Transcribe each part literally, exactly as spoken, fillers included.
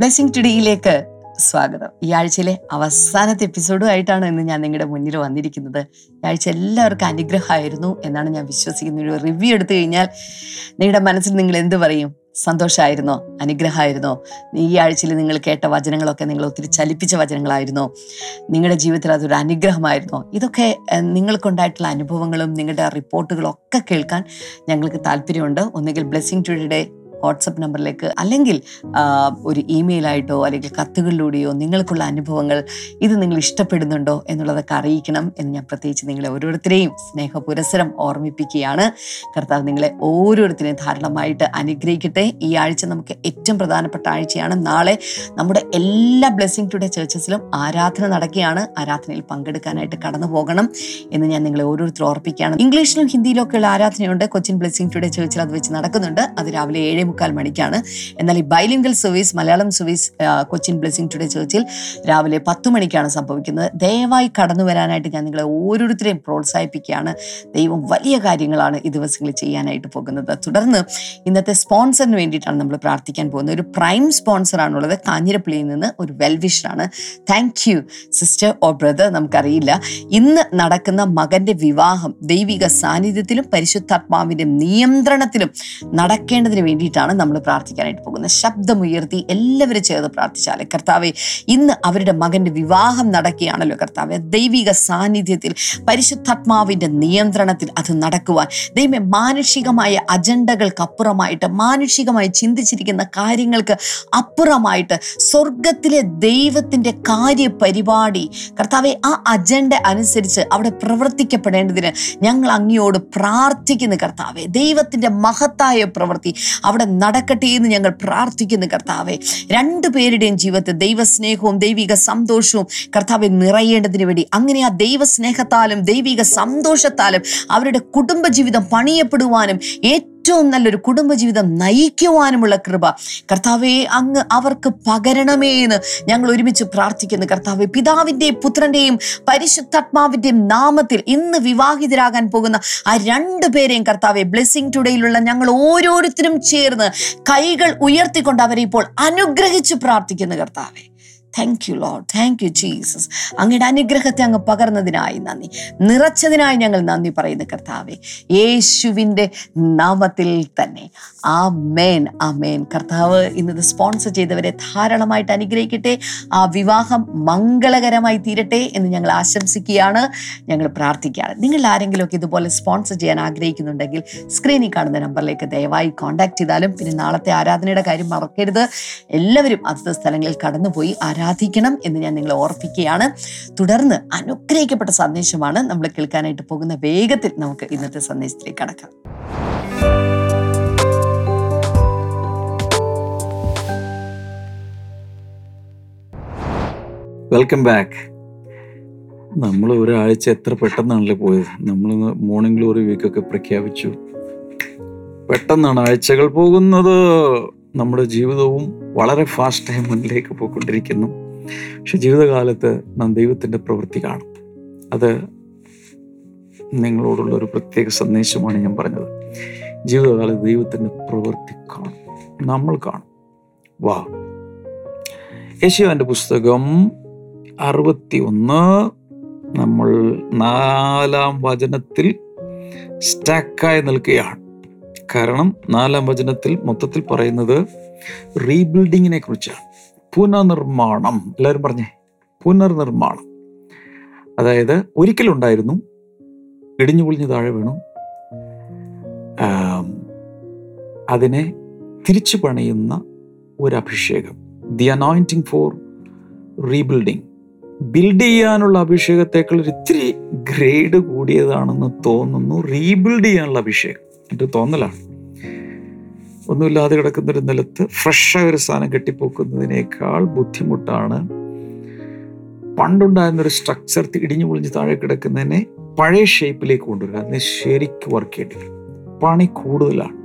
Blessing ടുഡേയിലേക്ക് സ്വാഗതം. ഈ ആഴ്ചയിലെ അവസാനത്തെ എപ്പിസോഡുമായിട്ടാണ് ഇന്ന് ഞാൻ നിങ്ങളുടെ മുന്നിൽ വന്നിരിക്കുന്നത്. ഈ ആഴ്ച എല്ലാവർക്കും അനുഗ്രഹമായിരുന്നു എന്നാണ് ഞാൻ വിശ്വസിക്കുന്നത്. ഒരു റിവ്യൂ എടുത്തു കഴിഞ്ഞാൽ നിങ്ങളുടെ മനസ്സിൽ നിങ്ങൾ എന്ത് പറയും? സന്തോഷമായിരുന്നോ? അനുഗ്രഹമായിരുന്നോ? ഈ ആഴ്ചയിൽ നിങ്ങൾ കേട്ട വചനങ്ങളൊക്കെ നിങ്ങൾ ഒത്തിരി ചലിപ്പിച്ച വചനങ്ങളായിരുന്നോ? നിങ്ങളുടെ ജീവിതത്തിൽ അതൊരു അനുഗ്രഹമായിരുന്നോ? ഇതൊക്കെ നിങ്ങൾക്കുണ്ടായിട്ടുള്ള അനുഭവങ്ങളും നിങ്ങളുടെ റിപ്പോർട്ടുകളും ഒക്കെ കേൾക്കാൻ ഞങ്ങൾക്ക് താല്പര്യമുണ്ട്. ഒന്നുകിൽ ബ്ലെസ്സിംഗ് ടുഡേയുടെ വാട്സപ്പ് നമ്പറിലേക്ക്, അല്ലെങ്കിൽ ഒരു ഇമെയിലായിട്ടോ അല്ലെങ്കിൽ കത്തുകളിലൂടെയോ നിങ്ങൾക്കുള്ള അനുഭവങ്ങൾ, ഇത് നിങ്ങൾ ഇഷ്ടപ്പെടുന്നുണ്ടോ എന്നുള്ളതൊക്കെ അറിയിക്കണം എന്ന് ഞാൻ പ്രത്യേകിച്ച് നിങ്ങളെ ഓരോരുത്തരെയും സ്നേഹ പുരസ്സരം ഓർമ്മിപ്പിക്കുകയാണ്. കർത്താവ് നിങ്ങളെ ഓരോരുത്തരെയും ധാരാളമായിട്ട് അനുഗ്രഹിക്കട്ടെ. ഈ ആഴ്ച നമുക്ക് ഏറ്റവും പ്രധാനപ്പെട്ട ആഴ്ചയാണ്. നാളെ നമ്മുടെ എല്ലാ ബ്ലെസ്സിംഗ് ടുഡേ ചേർച്ചസിലും ആരാധന നടക്കുകയാണ്. ആരാധനയിൽ പങ്കെടുക്കാനായിട്ട് കടന്നു പോകണം എന്ന് ഞാൻ നിങ്ങളെ ഓരോരുത്തരും ഓർപ്പിക്കുകയാണ്. ഇംഗ്ലീഷിലും ഹിന്ദിയിലും ഒക്കെയുള്ള ആരാധനയുണ്ട്. കൊച്ചിൻ ബ്ലെസ്സിംഗ് ടുഡേ ചേർച്ചിൽ അത് വെച്ച് നടക്കുന്നുണ്ട്. അത് രാവിലെ ഏഴ് മുക്കാൽ മണിക്കാണ്. എന്നാൽ ഈ bilingual service, Malayalam service Cochin blessing today ചേർച്ചിൽ രാവിലെ പത്ത് മണിക്കാണ് സംഭവിക്കുന്നത്. ദയവായി കടന്നു വരാനായിട്ട് ഞാൻ നിങ്ങളെ ഓരോരുത്തരെയും പ്രോത്സാഹിപ്പിക്കുകയാണ്. ദൈവം വലിയ കാര്യങ്ങളാണ് ഈ ദിവസങ്ങളിൽ ചെയ്യാനായിട്ട് പോകുന്നത്. തുടർന്ന് ഇന്നത്തെ സ്പോൺസറിന് വേണ്ടിയിട്ടാണ് നമ്മൾ പ്രാർത്ഥിക്കാൻ പോകുന്നത്. ഒരു പ്രൈം സ്പോൺസറാണുള്ളത്. കാഞ്ഞിരപ്പള്ളിയിൽ നിന്ന് ഒരു വെൽവിഷറാണ്. Thank you sister or brother. നമുക്കറിയില്ല, ഇന്ന് നടക്കുന്ന മകൻ്റെ വിവാഹം ദൈവിക സാന്നിധ്യത്തിലും പരിശുദ്ധാത്മാവിൻ്റെ നിയന്ത്രണത്തിലും നടക്കേണ്ടതിന് വേണ്ടിയിട്ടാണ് നമ്മൾ പ്രാർത്ഥിക്കാനായിട്ട് പോകുന്നത്. ശബ്ദമുയർത്തി എല്ലാവരും ചേർന്ന് പ്രാർത്ഥിച്ചാലേ. കർത്താവെ, ഇന്ന് അവരുടെ മകൻ്റെ വിവാഹം നടക്കുകയാണല്ലോ. കർത്താവെ, ദൈവിക സാന്നിധ്യത്തിൽ പരിശുദ്ധാത്മാവിൻ്റെ നിയന്ത്രണത്തിൽ അത് നടക്കുവാൻ, ദൈവമേ, മാനുഷികമായ അജണ്ടകൾക്കപ്പുറമായിട്ട്, മാനുഷികമായി ചിന്തിച്ചിരിക്കുന്ന കാര്യങ്ങൾക്ക് അപ്പുറമായിട്ട് സ്വർഗത്തിലെ ദൈവത്തിൻ്റെ കാര്യപരിപാടി, കർത്താവെ, ആ അജണ്ട അനുസരിച്ച് അവിടെ പ്രവർത്തിക്കപ്പെടേണ്ടതിന് ഞങ്ങൾ അങ്ങയോട് പ്രാർത്ഥിക്കുന്നു. കർത്താവെ, ദൈവത്തിൻ്റെ മഹത്തായ പ്രവൃത്തി അവിടെ നടക്കട്ടെ എന്ന് ഞങ്ങൾ പ്രാർത്ഥിക്കുന്നു. കർത്താവെ, രണ്ടു പേരുടെയും ജീവിതത്തിൽ ദൈവസ്നേഹവും ദൈവിക സന്തോഷവും കർത്താവെ നിറയേണ്ടതിന് വേണ്ടി, അങ്ങനെ ആ ദൈവസ്നേഹത്താലും ദൈവിക സന്തോഷത്താലും അവരുടെ കുടുംബജീവിതം പണിയപ്പെടുവാനും ഏറ്റവും നല്ലൊരു കുടുംബജീവിതം നയിക്കുവാനുമുള്ള കൃപ കർത്താവെ അങ്ങ് അവർക്ക് പകരണമേ എന്ന് ഞങ്ങൾ ഒരുമിച്ച് പ്രാർത്ഥിക്കുന്നു. കർത്താവെ, പിതാവിൻ്റെയും പുത്രൻ്റെയും പരിശുദ്ധാത്മാവിൻ്റെയും നാമത്തിൽ ഇന്ന് വിവാഹിതരാകാൻ പോകുന്ന ആ രണ്ടു പേരെയും കർത്താവെ, ബ്ലെസ്സിംഗ് ടുഡേയിലുള്ള ഞങ്ങൾ ഓരോരുത്തരും ചേർന്ന് കൈകൾ ഉയർത്തിക്കൊണ്ട് അവരെ ഇപ്പോൾ അനുഗ്രഹിച്ച് പ്രാർത്ഥിക്കുന്നു. കർത്താവെ, thank you Lord, thank you Jesus. അങ്ങയുടെ അനുഗ്രഹത്തെ അങ്ങ് പകർന്നതിനായി നന്ദി, നിറച്ചതിനായി ഞങ്ങൾ നന്ദി പറയുന്നു. കർത്താവെ, യേശുവിൻ്റെ നാമത്തിൽ തന്നെ ആമേൻ, ആമേൻ. കർത്താവ് ഇന്നത് സ്പോൺസർ ചെയ്തവരെ ധാരാളമായിട്ട് അനുഗ്രഹിക്കട്ടെ. ആ വിവാഹം മംഗളകരമായി തീരട്ടെ എന്ന് ഞങ്ങൾ ആശംസിക്കുകയാണ്, ഞങ്ങൾ പ്രാർത്ഥിക്കുകയാണ്. നിങ്ങൾ ആരെങ്കിലുമൊക്കെ ഇതുപോലെ സ്പോൺസർ ചെയ്യാൻ ആഗ്രഹിക്കുന്നുണ്ടെങ്കിൽ സ്ക്രീനിൽ കാണുന്ന നമ്പറിലേക്ക് ദയവായി കോൺടാക്ട് ചെയ്താലും. പിന്നെ നാളത്തെ ആരാധനയുടെ കാര്യം മറക്കരുത്. എല്ലാവരും അതത് സ്ഥലങ്ങളിൽ കടന്നുപോയി ആരാധിക്കണം എന്ന് ഞാൻ നിങ്ങളെ ഓർപ്പിക്കുകയാണ്. തുടർന്ന് അനുഗ്രഹിക്കപ്പെട്ട സന്ദേശമാണ് നമ്മൾ കേൾക്കാനായിട്ട് പോകുന്ന. വേഗത്തിൽ നമുക്ക് ഇന്നത്തെ സന്ദേശത്തിലേക്ക് കടക്കാം. Welcome back. നമ്മൾ ഒരാഴ്ച എത്ര പെട്ടെന്നാണല്ലേ പോയത്. നമ്മൾ മോർണിംഗ് ഗ്ലോറി വീക്കൊക്കെ പ്രഖ്യാപിച്ചു. പെട്ടെന്നാണ് ആഴ്ചകൾ പോകുന്നത്. നമ്മുടെ ജീവിതവും വളരെ ഫാസ്റ്റായി മുന്നിലേക്ക് പോയിക്കൊണ്ടിരിക്കുന്നു. പക്ഷെ ജീവിതകാലത്ത് നാം ദൈവത്തിൻ്റെ പ്രവൃത്തി കാണും. അത് നിങ്ങളോടുള്ള ഒരു പ്രത്യേക സന്ദേശമാണ് ഞാൻ പറഞ്ഞത്. ജീവിതകാലത്ത് ദൈവത്തിൻ്റെ പ്രവൃത്തി കാണും, നമ്മൾ കാണും. വാ, യെശയ്യാവിൻ്റെ പുസ്തകം അറുപത്തി ഒന്ന്, നമ്മൾ നാലാം വചനത്തിൽ സ്റ്റാക്കായി നിൽക്കുകയാണ്. കാരണം നാലാം വചനത്തിൽ മൊത്തത്തിൽ പറയുന്നത് റീബിൽഡിങ്ങിനെ കുറിച്ചാണ്, പുനർനിർമ്മാണം. എല്ലാവരും പറഞ്ഞേ, പുനർനിർമ്മാണം. അതായത് ഒരിക്കലുണ്ടായിരുന്നു, ഇടിഞ്ഞു പൊളിഞ്ഞു താഴെ വീണു, അതിനെ തിരിച്ചു പണിയുന്ന ഒരു അഭിഷേകം. The anointing for rebuilding. Build ചെയ്യാനുള്ള അഭിഷേകത്തേക്കാൾ ഒരിത്തിരി ഗ്രേഡ് കൂടിയതാണെന്ന് തോന്നുന്നു റീബിൽഡ് ചെയ്യാനുള്ള അഭിഷേകം. എൻ്റെ തോന്നലാണ്. ഒന്നുമില്ലാതെ കിടക്കുന്നൊരു നിലത്ത് ഫ്രഷായ ഒരു സാധനം കെട്ടിപ്പോക്കുന്നതിനേക്കാൾ ബുദ്ധിമുട്ടാണ് പണ്ടുണ്ടായിരുന്നൊരു സ്ട്രക്ചർ ഇടിഞ്ഞു പൊളിഞ്ഞ് താഴെ കിടക്കുന്നതിനെ പഴയ ഷേപ്പിലേക്ക് കൊണ്ടുവരിക. അതിന് ശരിക്കും വർക്ക് ചെയ്യേണ്ടി പണി കൂടുതലാണ്.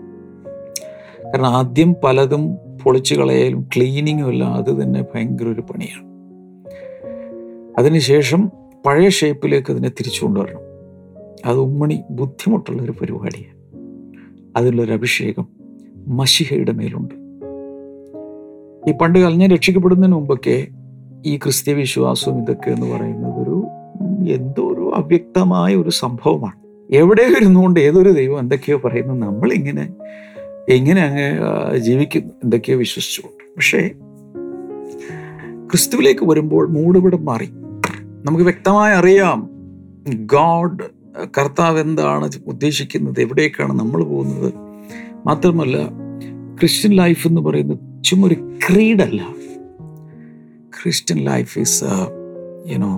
കാരണം ആദ്യം പലതും പൊളിച്ചു കളയാലും ക്ലീനിങ്ങും എല്ലാം അത് തന്നെ ഭയങ്കര ഒരു പണിയാണ്. അതിനുശേഷം പഴയ ഷേപ്പിലേക്ക് അതിനെ തിരിച്ചു കൊണ്ടുവരണം. അത് ഉമ്മണി ബുദ്ധിമുട്ടുള്ളൊരു പരിപാടിയാണ്. അതിലുള്ളൊരു അഭിഷേകം മശിഹയുടെ മേലുണ്ട്. ഈ പണ്ട് കാലം ഞാൻ രക്ഷിക്കപ്പെടുന്നതിന് മുമ്പൊക്കെ ഈ ക്രിസ്തീയ വിശ്വാസവും ഇതൊക്കെ എന്ന് പറയുന്നത് ഒരു എന്തോ ഒരു അവ്യക്തമായ ഒരു സംഭവമാണ്. എവിടെയോ ഇരുന്നുകൊണ്ട് ഏതൊരു ദൈവം എന്തൊക്കെയോ പറയുന്നു, നമ്മളിങ്ങനെ എങ്ങനെ അങ്ങ് ജീവിക്കുന്നു, എന്തൊക്കെയോ വിശ്വസിച്ചുകൊണ്ട്. പക്ഷേ ക്രിസ്തുവിലേക്ക് വരുമ്പോൾ മൂടുപടം മാറി. നമുക്ക് വ്യക്തമായി അറിയാം ഗോഡ്, കർത്താവ് എന്താണ് ഉദ്ദേശിക്കുന്നത്, എവിടേക്കാണ് നമ്മൾ പോകുന്നത്. മാത്രമല്ല ക്രിസ്ത്യൻ ലൈഫ് എന്ന് പറയുന്നത് ചുമൊരു ക്രീഡല്ല. Christian life is you know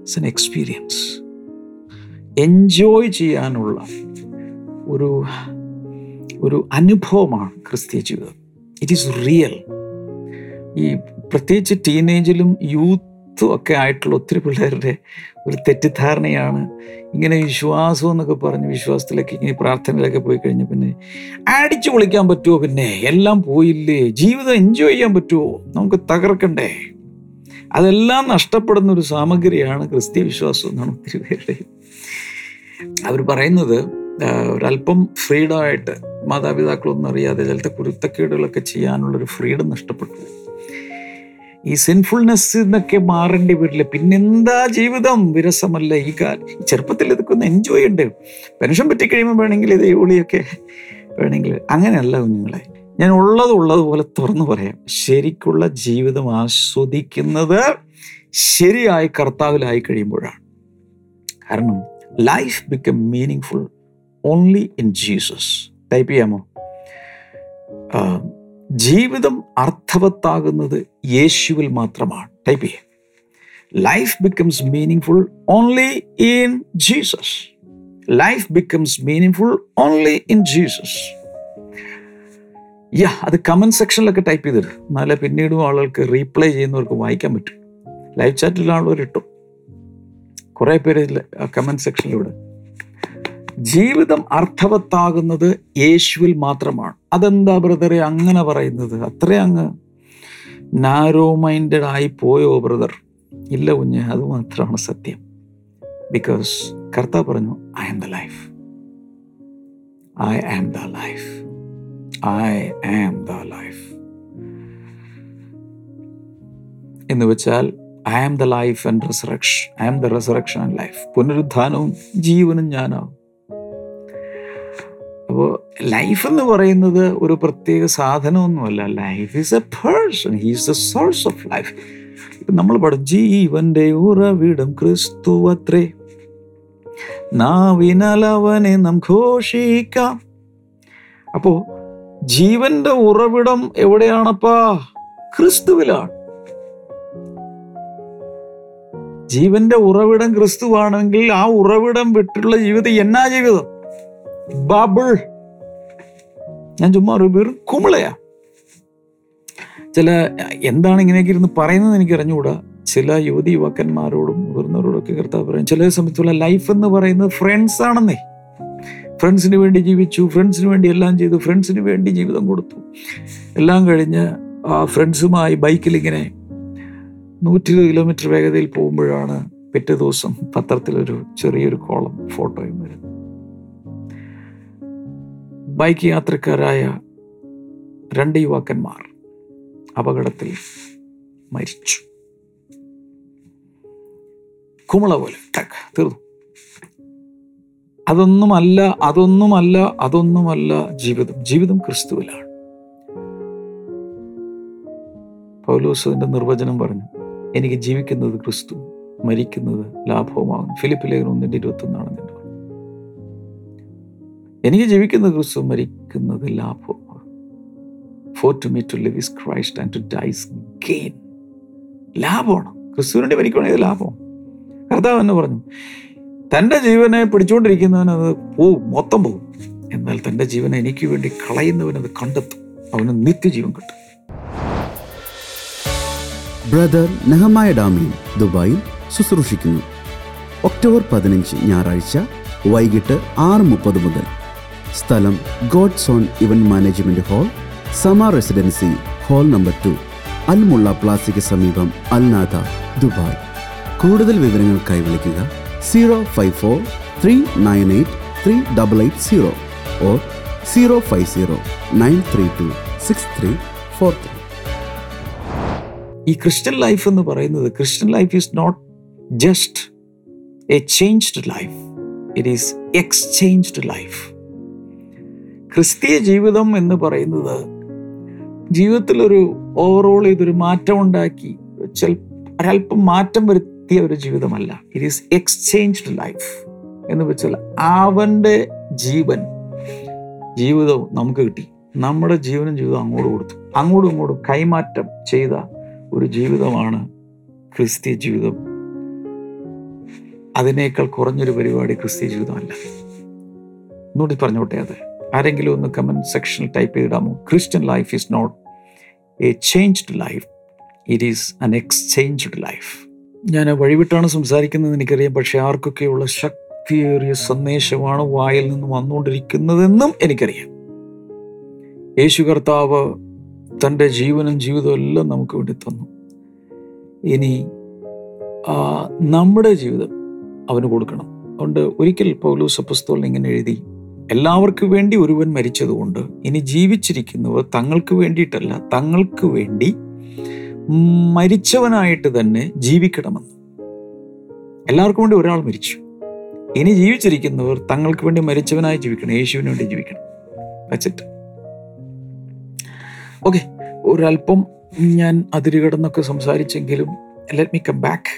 it's an experience. Enjoy ചെയ്യാനുള്ള ഒരു ഒരു അനുഭവമാണ് ക്രിസ്തീയ ജീവിതം. It is real. ഈ പ്രത്യേകിച്ച് ടീനേജിലും യൂത്തും ഒക്കെ ആയിട്ടുള്ള ഒത്തിരി പിള്ളേരുടെ ഒരു തെറ്റിദ്ധാരണയാണ് ഇങ്ങനെ വിശ്വാസം എന്നൊക്കെ പറഞ്ഞ് വിശ്വാസത്തിലൊക്കെ ഇങ്ങനെ പ്രാർത്ഥനയിലൊക്കെ പോയി കഴിഞ്ഞാൽ പിന്നെ അടിച്ചു പൊളിക്കാൻ പറ്റുമോ, പിന്നെ എല്ലാം പോയില്ലേ, ജീവിതം എൻജോയ് ചെയ്യാൻ പറ്റുമോ, നമുക്ക് തകർക്കണ്ടേ, അതെല്ലാം നഷ്ടപ്പെടുന്ന ഒരു സാമഗ്രിയാണ് ക്രിസ്തീയ വിശ്വാസം എന്നാണ് ഒത്തിരി പേരുടെ അവർ പറയുന്നത്. ഒരല്പം ഫ്രീഡമായിട്ട് മാതാപിതാക്കളൊന്നും അറിയാതെ ചിലത്തെ കുരുത്തക്കേടുകളൊക്കെ ചെയ്യാനുള്ളൊരു ഫ്രീഡം നഷ്ടപ്പെട്ടു. ഈ സിൻഫുൾനെസ് എന്നൊക്കെ മാറേണ്ടി വരില്ല, പിന്നെന്താ ജീവിതം, വിരസമല്ല ഈ കാലം. ചെറുപ്പത്തിൽ ഇതൊക്കെ ഒന്ന് എൻജോയ് ഉണ്ട്, പെൻഷൻ പറ്റിക്കഴിയുമ്പോൾ വേണമെങ്കിൽ ഇത് ഒളിയൊക്കെ വേണമെങ്കിൽ. അങ്ങനെയല്ല കുഞ്ഞുങ്ങളെ, ഞാൻ ഉള്ളതുള്ളത് പോലെ തുറന്നു പറയാം. ശരിക്കുള്ള ജീവിതം ആസ്വദിക്കുന്നത് ശരിയായി കർത്താവിലായി കഴിയുമ്പോഴാണ്. കാരണം life become meaning full only in Jesus. Type ചെയ്യാമോ? ജീവിതം അർത്ഥവത്താകുന്നത് യേശുവിൽ മാത്രമാണ്. ടൈപ്പ് ചെയ്യാം, life becomes meaning full only in Jesus. Life becomes meaning full only in Jesus. Yeah, അത് കമൻറ്റ് സെക്ഷനിലൊക്കെ ടൈപ്പ് ചെയ്തിട്ട് എന്നാലേ പിന്നീടും ആളുകൾക്ക് റീപ്ലൈ ചെയ്യുന്നവർക്ക് വായിക്കാൻ പറ്റും. ലൈവ് ചാറ്റിലാണുള്ളവരിട്ടു കുറേ പേര് കമൻറ്റ് സെക്ഷനിലൂടെ. ജീവിതം അർത്ഥവത്താകുന്നത് യേശുവിൽ മാത്രമാണ്. അതെന്താ ബ്രദറെ അങ്ങനെ പറയുന്നത്? അത്രേ അങ്ങ് നാരോ മൈൻഡഡ് ആയി പോയോ ബ്രദർ? ഇല്ല കുഞ്ഞ്, അത് മാത്രമാണ് സത്യം. ബിക്കോസ് കർത്താവ് പറഞ്ഞു, I am the life, I am the life, I am the life എന്ന് വെച്ചാൽ I am the life and resurrection. I am the resurrection and life. പുനരുദ്ധാനവും ജീവനും ഞാനാവും. അപ്പോൾ ലൈഫ് എന്ന് പറയുന്നത് ഒരു പ്രത്യേക സാധനമൊന്നുമല്ല. Life is a person, he is the source of life. ഇപ്പം നമ്മൾ പഠിച്ച ജീവൻ്റെ ഉറവിടം ക്രിസ്തുവത്രേ, നാവിനാൽ അവനെ നാം ഘോഷിക്കാം. അപ്പോൾ ജീവൻ്റെ ഉറവിടം എവിടെയാണപ്പാ? ക്രിസ്തുവിലാണ്. ജീവന്റെ ഉറവിടം ക്രിസ്തുവാണെങ്കിൽ ആ ഉറവിടം വിട്ടുള്ള ജീവിതം എന്നാ ജീവിതം? ബബിൾ. ഞാൻ ചുമ്മാ ഒരു പേര് കുമിളയാ. ചില എന്താണ് ഇങ്ങനെയൊക്കെ ഇരുന്ന് പറയുന്നത് എനിക്ക് അറിഞ്ഞുകൂടാ. ചില യുവതി യുവാക്കന്മാരോടും മുതിർന്നവരോടൊക്കെ കർത്താവ് പറയും ചില സമയത്തുള്ള ലൈഫ് എന്ന് പറയുന്നത് ഫ്രണ്ട്സ് ആണെന്നേ. ഫ്രണ്ട്സിന് വേണ്ടി ജീവിച്ചു, ഫ്രണ്ട്സിന് വേണ്ടി എല്ലാം ചെയ്തു, ഫ്രണ്ട്സിന് വേണ്ടി ജീവിതം കൊടുത്തു. എല്ലാം കഴിഞ്ഞ് ആ ഫ്രണ്ട്സുമായി ബൈക്കിലിങ്ങനെ നൂറ്റി ഇരുപത് കിലോമീറ്റർ വേഗതയിൽ പോകുമ്പോഴാണ് പിറ്റേ ദിവസം പത്രത്തിലൊരു ചെറിയൊരു കോളം ഫോട്ടോയും വരുന്നത്. ബൈക്ക് യാത്രക്കാരായ രണ്ട് യുവാക്കന്മാർ അപകടത്തിൽ മരിച്ചു. കുമിള പോലെ തീർന്നു. അതൊന്നുമല്ല അതൊന്നുമല്ല അതൊന്നുമല്ല ജീവിതം. ജീവിതം ക്രിസ്തുവിലാണ്. പൗലോസ് അതിൻ്റെ നിർവചനം പറഞ്ഞു, എനിക്ക് ജീവിക്കുന്നത് ക്രിസ്തു, മരിക്കുന്നത് ലാഭവുമാകുന്നു. ഫിലിപ്പിലേഖനം ഒന്നിൻ്റെ ഇരുപത്തൊന്നാണെന്ന് പറഞ്ഞു. എനിക്ക് ജീവിക്കുന്നത് ക്രിസ്തു, മരിക്കുന്നത് ലാഭവുമാകും. For to me to live is Christ and to die is gain. ലാഭമാണ്. ക്രിസ്തുവിനുവേണ്ടി മരിക്കുകയാണെങ്കിൽ ഇത് ലാഭമാണ്. കർത്താവ് തന്നെ പറഞ്ഞു, തൻ്റെ ജീവനെ പിടിച്ചുകൊണ്ടിരിക്കുന്നവനത് പോവും, മൊത്തം പോവും. എന്നാൽ തൻ്റെ ജീവനെ എനിക്ക് വേണ്ടി കളയുന്നവനത് കണ്ടെത്തും, അവന് നിത്യജീവൻ കിട്ടും. ബ്രദർ നെഹമായ ഡാമിൻ ദുബായിൽ ശുശ്രൂഷിക്കുന്നു. ഒക്ടോബർ പതിനഞ്ച് ഞായറാഴ്ച വൈകിട്ട് ആറ് മുപ്പത് മുതൽ. സ്ഥലം God zone event management hall, സമ residency hall number two, Al Mulla പ്ലാസയ്ക്ക് സമീപം, അൽ നാദ ദുബായ്. കൂടുതൽ വിവരങ്ങൾക്കായി വിളിക്കുക zero five four three nine eight three double eight zero or zero five zero nine three two six three four three. ഈ Christian life എന്ന് പറയുന്നത്, Christian life is not just a changed life, it is exchanged life. ക്രിസ്തീയ ജീവിതം എന്ന് പറയുന്നത് ജീവിതത്തിലൊരു overall ഇതൊരു മാറ്റം ഉണ്ടാക്കി ചില ഒരല്പം മാറ്റം വരുത്തിയ ഒരു ജീവിതമല്ല. ഇറ്റ് ഈസ് എക്സ്ചേഞ്ച്ഡ് ലൈഫ് എന്ന് വെച്ചാൽ അവൻ്റെ ജീവൻ ജീവിതവും നമുക്ക് കിട്ടി, നമ്മുടെ ജീവനും ജീവിതവും അങ്ങോട്ട് കൊടുത്തു, അങ്ങോട്ടും ഇങ്ങോട്ടും കൈമാറ്റം ചെയ്ത ഒരു ജീവിതമാണ് ക്രിസ്തീയ ജീവിതം. അതിനേക്കാൾ കുറഞ്ഞൊരു പരിപാടി ക്രിസ്തീയ ജീവിതമല്ല. ഒന്നുകൂടി പറഞ്ഞോട്ടെ, അത് ആരെങ്കിലും ഒന്ന് കമൻറ്റ് സെക്ഷനിൽ ടൈപ്പ് ചെയ്തിടാമോ? Christian life is not a changed life, it is an exchanged life. ഞാൻ വഴിവിട്ടാണ് സംസാരിക്കുന്നത് എനിക്കറിയാം, പക്ഷേ ആർക്കൊക്കെയുള്ള ശക്തിയേറിയ സന്ദേശമാണ് വായിൽ നിന്ന് വന്നുകൊണ്ടിരിക്കുന്നതെന്നും എനിക്കറിയാം. യേശു കർത്താവ് തൻ്റെ ജീവനും ജീവിതവും എല്ലാം നമുക്ക് വേണ്ടി തന്നു. ഇനി നമ്മുടെ ജീവിതം അവന് കൊടുക്കണം. അതുകൊണ്ട് ഒരിക്കൽ പൗലോസ് അപ്പോസ്തലൻ ഇങ്ങനെ എഴുതി, എല്ലാവർക്കും വേണ്ടി ഒരുവൻ മരിച്ചതുകൊണ്ട് ഇനി ജീവിച്ചിരിക്കുന്നവർ തങ്ങൾക്ക് വേണ്ടിയിട്ടല്ല തങ്ങൾക്ക് വേണ്ടി മരിച്ചവനായിട്ട് തന്നെ ജീവിക്കണമെന്ന്. എല്ലാവർക്കും വേണ്ടി ഒരാൾ മരിച്ചു, ഇനി ജീവിച്ചിരിക്കുന്നവർ തങ്ങൾക്ക് വേണ്ടി മരിച്ചവനായി ജീവിക്കണം, യേശുവിന് വേണ്ടി ജീവിക്കണം. വെച്ചിട്ട് ഓക്കെ, ഒരല്പം ഞാൻ അതിരുകടന്നൊക്കെ സംസാരിച്ചെങ്കിലും ലെറ്റ് മീ കം ബാക്ക്.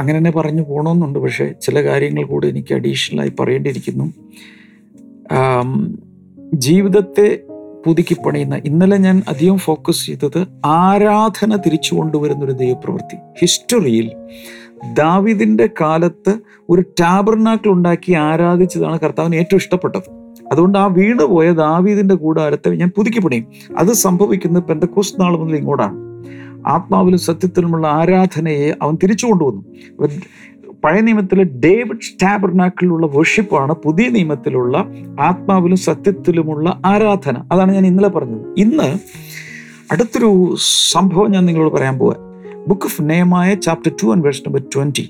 അങ്ങനെ തന്നെ പറഞ്ഞു പോകണമെന്നുണ്ട്, പക്ഷേ ചില കാര്യങ്ങൾ കൂടി എനിക്ക് അഡീഷണലായി പറയേണ്ടിയിരിക്കുന്നു. ജീവിതത്തെ പുതുക്കി പണിയുന്ന, ഇന്നലെ ഞാൻ അധികം ഫോക്കസ് ചെയ്തത് ആരാധന തിരിച്ചു കൊണ്ടുവരുന്നൊരു ദൈവപ്രവൃത്തി. ഹിസ്റ്ററിയിൽ ദാവീദിൻ്റെ കാലത്ത് ഒരു ടാബർനാക്കിൾ ഉണ്ടാക്കി ആരാധിച്ചതാണ് കർത്താവിന് ഏറ്റവും ഇഷ്ടപ്പെട്ടത്. അതുകൊണ്ട് ആ വീണ് പോയ ദാവീദിൻ്റെ കൂടാരത്തെ ഞാൻ പുതുക്കി പണിയും. അത് സംഭവിക്കുന്നത് പെന്തക്കോസ്ത് നാൾ മുതൽ ഇങ്ങോട്ടാണ്. ആത്മാവിലും സത്യത്തിലുമുള്ള ആരാധനയെ അവൻ തിരിച്ചു കൊണ്ടുവന്നു. പഴയ നിയമത്തിലെ ഡേവിഡ് ടാബർനാക്കിലുള്ള വർഷിപ്പാണ് പുതിയ നിയമത്തിലുള്ള ആത്മാവിലും സത്യത്തിലുമുള്ള ആരാധന. അതാണ് ഞാൻ ഇന്നലെ പറഞ്ഞത്. ഇന്ന് അടുത്തൊരു സംഭവം ഞാൻ നിങ്ങളോട് പറയാൻ പോവാൻ. Book of Nehemiah chapter two and verse number twenty,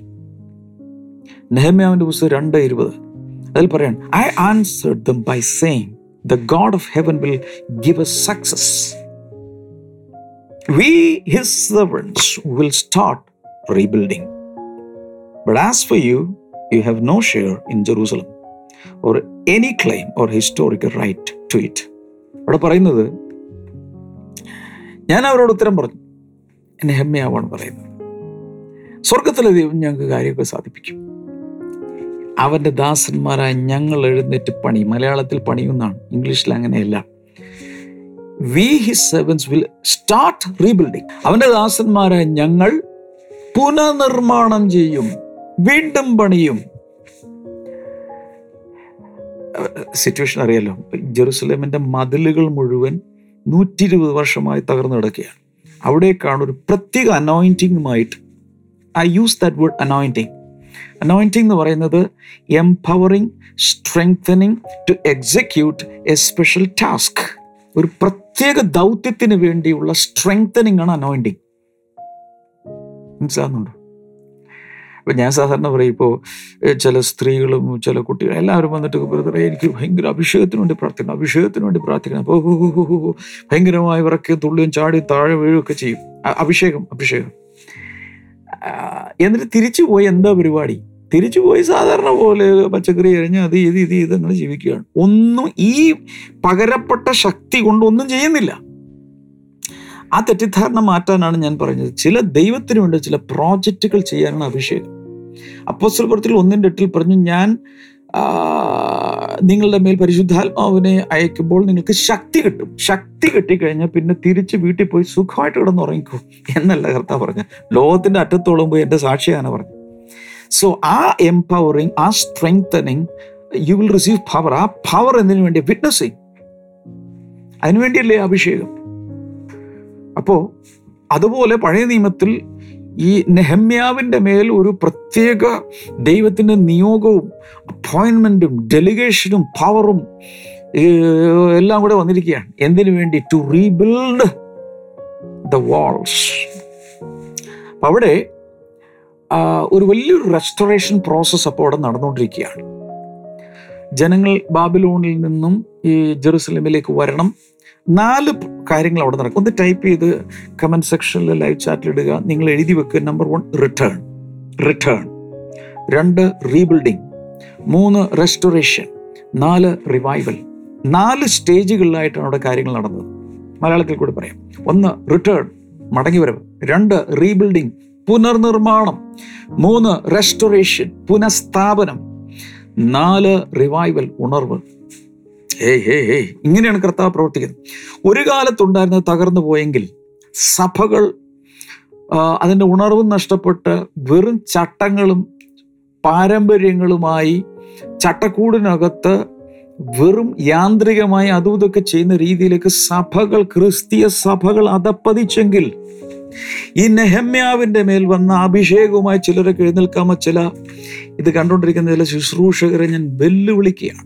നെഹമ്യാവിൻ്റെ പുസ്തകം രണ്ട് ഇരുപത് അതിൽ പറയാൻ, I answered them by saying the God of heaven will give us success. We, his servants, will start rebuilding. But as for you, you have no share in Jerusalem or any claim or historical right to it. അവിടെ പറയുന്നത്, ഞാൻ അവരോട് ഉത്തരം പറഞ്ഞു, നെഹമ്യാവാണ് പറയുന്നത്, സ്വർഗത്തിലെ ദൈവം ഞങ്ങൾക്ക് കാര്യമൊക്കെ സാധിപ്പിക്കും, അവൻ്റെ ദാസന്മാരായ ഞങ്ങൾ എഴുന്നേറ്റ് പണി. മലയാളത്തിൽ പണിയുന്നാണ്, ഇംഗ്ലീഷിൽ അങ്ങനെയല്ല. We, his servants, will start rebuilding. അവന്റെ ദാസന്മാരെ ഞങ്ങൾ പുനർനിർമ്മാണം ചെയ്യും, വീണ്ടും പണിയും. സിറ്റുവേഷൻ അറിയാലോ, ജെറുസലേമിന്റെ മതിലുകൾ മുഴുവൻ നൂറ്റി ഇരുപത് വർഷമായി തകർന്നു കിടക്കുകയാണ്. അവിടേക്കാണ് ഒരു പ്രത്യേക അനോയിന്റിങ്ങുമായിട്ട്, I use that word anointing. Anointing എന്ന് പറയുന്നത് empowering, strengthening to execute a special task. ഒരു പ്രത്യേക ദൗത്യത്തിന് വേണ്ടിയുള്ള സ്ട്രെങ്തനിങ് ആണ് അനോയിന്റിങ്. മനസ്സിലാകുന്നുണ്ടോ? അപ്പം ഞാൻ സാധാരണ പറയും, ഇപ്പോൾ ചില സ്ത്രീകളും ചില കുട്ടികളും എല്ലാവരും വന്നിട്ട് പറയുന്നത്, എനിക്ക് ഭയങ്കര അഭിഷേകത്തിന് വേണ്ടി പ്രാർത്ഥിക്കണം, അഭിഷേകത്തിന് വേണ്ടി പ്രാർത്ഥിക്കണം. അപ്പോൾ ഭയങ്കരമായി വിറക്കുകയും തുള്ളിയും ചാടി താഴെ വീഴുകയൊക്കെ ചെയ്യും. അഭിഷേകം അഭിഷേകം എന്നിട്ട് തിരിച്ചു പോയി എന്താ പരിപാടി? തിരിച്ചു പോയി സാധാരണ പോലെ പച്ചക്കറി എറിഞ്ഞ് അത് ഇത് ഇത് ഇത് അങ്ങനെ ജീവിക്കുകയാണ്. ഒന്നും ഈ പകരപ്പെട്ട ശക്തി കൊണ്ടൊന്നും ചെയ്യുന്നില്ല. ആ തെറ്റിദ്ധാരണ മാറ്റാനാണ് ഞാൻ പറഞ്ഞത്. ചില ദൈവത്തിന് വേണ്ടി ചില പ്രോജക്റ്റുകൾ ചെയ്യാനാണ് അഭിഷേകം. അപ്പോസ്തല പ്രവൃത്തികൾ ഒന്നിൻ്റെ എട്ടിൽ പറഞ്ഞു, ഞാൻ നിങ്ങളുടെ മേൽ പരിശുദ്ധാത്മാവിനെ അയക്കുമ്പോൾ നിങ്ങൾക്ക് ശക്തി കിട്ടും, ശക്തി കിട്ടിക്കഴിഞ്ഞാൽ പിന്നെ തിരിച്ച് വീട്ടിൽ പോയി സുഖമായിട്ട് കിടന്നുറങ്ങിക്കോ എന്നല്ല കർത്താവ് പറഞ്ഞത്. ലോകത്തിൻ്റെ അറ്റത്തോളം പോയി എൻ്റെ സാക്ഷിയാണ് പറഞ്ഞത്. സോ ആ എംപവറിങ്, ആ strengthening, you will receive power. ആ പവർ എന്നതിന് വേണ്ടി വിറ്റ്നസിങ്, അതിനുവേണ്ടിയല്ലേ അഭിഷേകം. അപ്പോൾ അതുപോലെ പഴയ നിയമത്തിൽ ഈ നെഹമ്യാവിൻ്റെ മേൽ ഒരു പ്രത്യേക ദൈവത്തിൻ്റെ നിയോഗവും അപ്പോയിൻമെൻറ്റും ഡെലിഗേഷനും പവറും എല്ലാം കൂടെ വന്നിരിക്കുകയാണ്. എന്തിനു വേണ്ടി? To rebuild the walls. അപ്പം അവിടെ ഒരു വലിയൊരു റെസ്റ്റോറേഷൻ പ്രോസസ്സ് അപ്പോൾ അവിടെ നടന്നുകൊണ്ടിരിക്കുകയാണ്. ജനങ്ങൾ ബാബിലോണിൽ നിന്നും ഈ ജെറുസലേമിലേക്ക് വരണം, നാല് കാര്യങ്ങൾ അവിടെ നടക്കും. ഒന്ന് ടൈപ്പ് ചെയ്ത് കമൻറ്റ് സെക്ഷനിൽ ലൈവ് ചാറ്റിലിടുക. നിങ്ങൾ എഴുതി വെക്കുക. നമ്പർ വൺ, റിട്ടേൺ റിട്ടേൺ രണ്ട്, റീബിൽഡിങ് മൂന്ന്, റെസ്റ്റോറേഷൻ നാല്, റിവൈവൽ. നാല് സ്റ്റേജുകളിലായിട്ടാണ് അവിടെ കാര്യങ്ങൾ നടന്നത്. മലയാളത്തിൽ കൂടി പറയാം. ഒന്ന്, റിട്ടേൺ മടങ്ങിവരവ്. രണ്ട്, റീബിൽഡിങ് പുനർനിർമ്മാണം. മൂന്ന്, റെസ്റ്റോറേഷൻ പുനഃസ്ഥാപനം. നാല്, റിവൈവൽ ഉണർവ്. ഏയ് ഹേ ഹേ ഇങ്ങനെയാണ് കർത്താവ് പ്രവർത്തിക്കുന്നത്. ഒരു കാലത്തുണ്ടായിരുന്നത് തകർന്നു പോയെങ്കിൽ സഭകൾ അതിൻ്റെ ഉണർവ് നഷ്ടപ്പെട്ട് വെറും ചട്ടങ്ങളും പാരമ്പര്യങ്ങളുമായി ചട്ടക്കൂടിനകത്ത് വെറും യാന്ത്രികമായി അതും ഇതൊക്കെ ചെയ്യുന്ന രീതിയിലേക്ക് സഭകൾ, ക്രിസ്തീയ സഭകൾ അധപ്പതിച്ചെങ്കിൽ ഈ നെഹമ്യാവിൻ്റെ മേൽ വന്ന അഭിഷേകവുമായി ചിലരൊക്കെ എഴുന്നേൽക്കാമ. ചില ഇത് കണ്ടുകൊണ്ടിരിക്കുന്ന ചില ശുശ്രൂഷകരെ ഞാൻ വെല്ലുവിളിക്കുകയാണ്.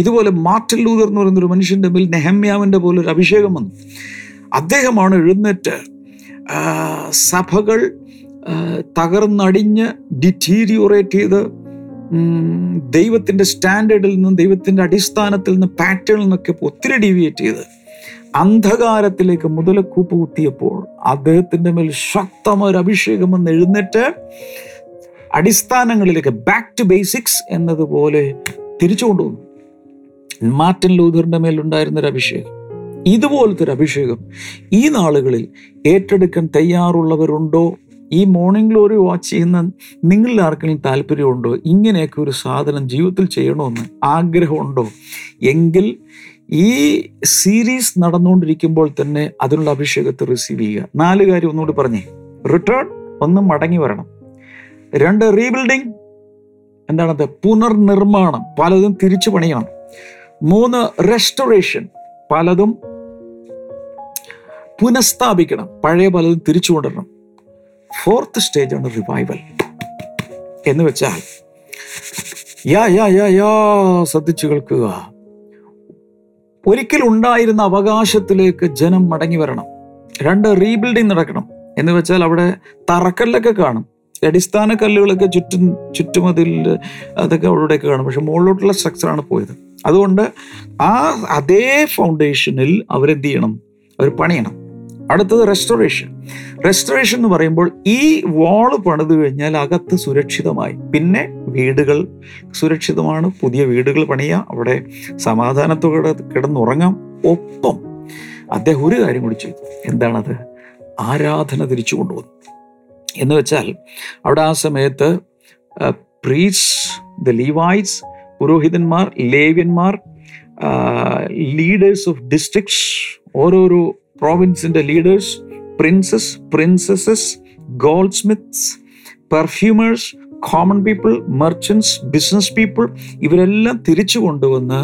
ഇതുപോലെ മാർട്ടിൻ ലൂതർ എന്ന് പറയുന്നൊരു മനുഷ്യൻ്റെ മേൽ നെഹമ്യാവിൻ്റെ പോലൊരു അഭിഷേകം വന്നു. അദ്ദേഹമാണ് എഴുന്നേറ്റ് സഭകൾ തകർന്നടിഞ്ഞ് ഡിറ്റീരിയോറേറ്റ് ചെയ്ത് ദൈവത്തിൻ്റെ സ്റ്റാൻഡേർഡിൽ നിന്നും, ദൈവത്തിൻ്റെ അടിസ്ഥാനത്തിൽ നിന്ന്, പാറ്റേണിൽ നിന്നൊക്കെ ഒത്തിരി ഡീവിയേറ്റ് ചെയ്ത് അന്ധകാരത്തിലേക്ക് മുതലക്കൂപ്പ് കുത്തിയപ്പോൾ അദ്ദേഹത്തിൻ്റെ മേൽ ശക്തമായൊരു അഭിഷേകം എന്ന് എഴുന്നേറ്റ് അടിസ്ഥാനങ്ങളിലേക്ക്, ബാക്ക് ടു ബേസിക്സ് എന്നതുപോലെ തിരിച്ചു കൊണ്ടുവന്നു. മാർട്ടിൻ ലൂഥറിൻ്റെ മേലുണ്ടായിരുന്നൊരു അഭിഷേകം, ഇതുപോലത്തെ ഒരു അഭിഷേകം ഈ നാളുകളിൽ ഏറ്റെടുക്കാൻ തയ്യാറുള്ളവരുണ്ടോ? ഈ മോർണിംഗ് ഗ്ലോറി വാച്ച് ചെയ്യുന്ന നിങ്ങളിൽ ആർക്കെങ്കിലും താല്പര്യമുണ്ടോ? ഇങ്ങനെയൊക്കെ ഒരു സാധനം ജീവിതത്തിൽ ചെയ്യണമെന്ന് ആഗ്രഹമുണ്ടോ? എങ്കിൽ ഈ സീരീസ് നടന്നുകൊണ്ടിരിക്കുമ്പോൾ തന്നെ അതിനുള്ള അഭിഷേകത്തെ റിസീവ് ചെയ്യുക. നാല് കാര്യം ഒന്നുകൂടി പറഞ്ഞേ. റിട്ടേൺ, ഒന്ന് മടങ്ങി വരണം. രണ്ട്, റീബിൽഡിങ്, എന്താണത്? പുനർനിർമ്മാണം, പലതും തിരിച്ചു പണിയണം. മൂന്ന്, റെസ്റ്റോറേഷൻ, പലതും പുനഃസ്ഥാപിക്കണം, പഴയ പലതും തിരിച്ചു കൊണ്ടുവരണം. ഫോർത്ത് സ്റ്റേജാണ് റിവൈവൽ എന്ന് വെച്ചാൽ യാ യാ യാ യാ ശ്രദ്ധിച്ചു കേൾക്കുക, ഒരിക്കലുണ്ടായിരുന്ന അവകാശത്തിലേക്ക് ജനം മടങ്ങി വരണം. രണ്ട്, റീബിൽഡിങ് നടക്കണം എന്ന് വെച്ചാൽ അവിടെ തറക്കല്ലൊക്കെ കാണും, അടിസ്ഥാന കല്ലുകളൊക്കെ ചുറ്റും ചുറ്റുമതിൽ അതൊക്കെ അവിടെയൊക്കെ കാണും, പക്ഷെ മുകളിലോട്ടുള്ള സ്ട്രക്ചറാണ് പോയത്. അതുകൊണ്ട് ആ അതേ ഫൗണ്ടേഷനിൽ അവരെന്ത് ചെയ്യണം? അവർ പണിയണം. അടുത്തത് റെസ്റ്റോറേഷൻ. റെസ്റ്റോറേഷൻ എന്ന് പറയുമ്പോൾ ഈ വാള് പണിതു കഴിഞ്ഞാൽ അകത്ത് സുരക്ഷിതമായി, പിന്നെ വീടുകൾ സുരക്ഷിതമാണ്, പുതിയ വീടുകൾ പണിയുക, അവിടെ സമാധാനത്തോടെ കിടന്നുറങ്ങാം. ഒപ്പം അദ്ദേഹം ഒരു കാര്യം കൂടി ചെയ്തു. എന്താണത്? ആരാധന തിരിച്ചു കൊണ്ടുവന്നു. എന്ന് വെച്ചാൽ അവിടെ ആ സമയത്ത് പ്രീസ്റ്റ്, ദ ലീവായിറ്റ്സ്, പുരോഹിതന്മാർ, ലേവ്യന്മാർ, ലീഡേഴ്സ് ഓഫ് ഡിസ്ട്രിക്ട്സ്, ഓരോരോ പ്രോവിൻസിൻ്റെ leaders, princes, princesses, goldsmiths, perfumers, common people, merchants, business people, ഇവരെല്ലാം തിരിച്ചു കൊണ്ടുവന്ന്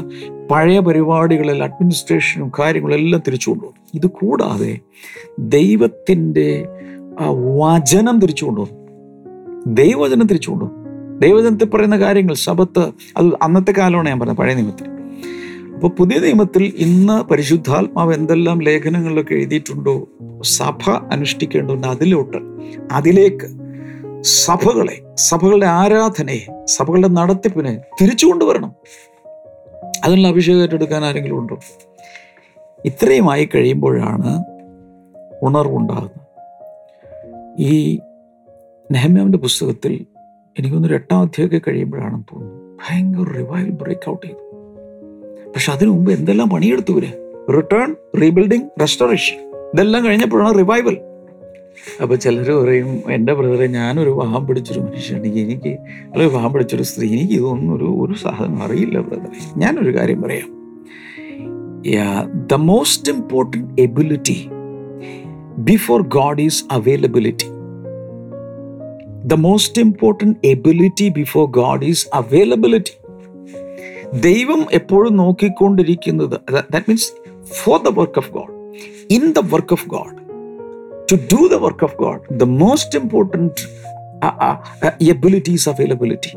പഴയ പരിപാടികളിൽ അഡ്മിനിസ്ട്രേഷനും കാര്യങ്ങളെല്ലാം തിരിച്ചു കൊണ്ടുവന്നു. ഇത് കൂടാതെ ദൈവത്തിൻ്റെ വചനം തിരിച്ചു കൊണ്ടുവന്നു, ദൈവവചനം തിരിച്ചു കൊണ്ടുവന്നു. ദൈവവചനത്തിൽ പറയുന്ന കാര്യങ്ങൾ ശബത്ത്, അത് അന്നത്തെ കാലമാണ് ഞാൻ പറഞ്ഞത്, പഴയ നിയമത്തിൽ. അപ്പോൾ പുതിയ നിയമത്തിൽ ഇന്ന് പരിശുദ്ധാത്മാവ് എന്തെല്ലാം ലേഖനങ്ങളിലൊക്കെ എഴുതിയിട്ടുണ്ടോ സഭ അനുഷ്ഠിക്കേണ്ടതുണ്ട്, അതിലോട്ട് അതിലേക്ക് സഭകളെ, സഭകളുടെ ആരാധനയെ, സഭകളുടെ നടത്തിപ്പിനെ തിരിച്ചു കൊണ്ടുവരണം. അതിനുള്ള അഭിഷേകം ഏറ്റെടുക്കാൻ ആരെങ്കിലും ഉണ്ടോ? ഇത്രയുമായി കഴിയുമ്പോഴാണ് ഉണർവുണ്ടാകുന്നത്. ഈ നെഹമ്യാവിൻ്റെ പുസ്തകത്തിൽ എനിക്കൊന്നൊരു എട്ടാം അധ്യായമൊക്കെ കഴിയുമ്പോഴാണെന്ന് തോന്നുന്നു ഭയങ്കര റിവൈവൽ ബ്രേക്ക് ഔട്ട് ചെയ്തു. പക്ഷെ അതിനു മുമ്പ് എന്തെല്ലാം പണിയെടുത്തു വരെ? റിട്ടേൺ, റീബിൽഡിങ്, റെസ്റ്റോറേഷൻ, ഇതെല്ലാം കഴിഞ്ഞപ്പോഴാണ് റിവൈവൽ. അപ്പോൾ ചിലർ പറയും, എൻ്റെ ബ്രദറെ, ഞാനൊരു വാഹം പിടിച്ചൊരു മനുഷ്യനാണെങ്കിൽ എനിക്ക്, അല്ലെങ്കിൽ വാഹം പിടിച്ചൊരു സ്ത്രീ, എനിക്ക് ഇതൊന്നും ഒരു ഒരു സാധനം അറിയില്ല ബ്രദറെ. ഞാനൊരു കാര്യം പറയാം. The most important ability before God is availability. The most important ability before God is availability. ദൈവം എപ്പോഴും നോക്കിക്കൊണ്ടിരിക്കുന്നത്, that means for the work of God, in the work of God, to do the work of God, the most important ability is availability.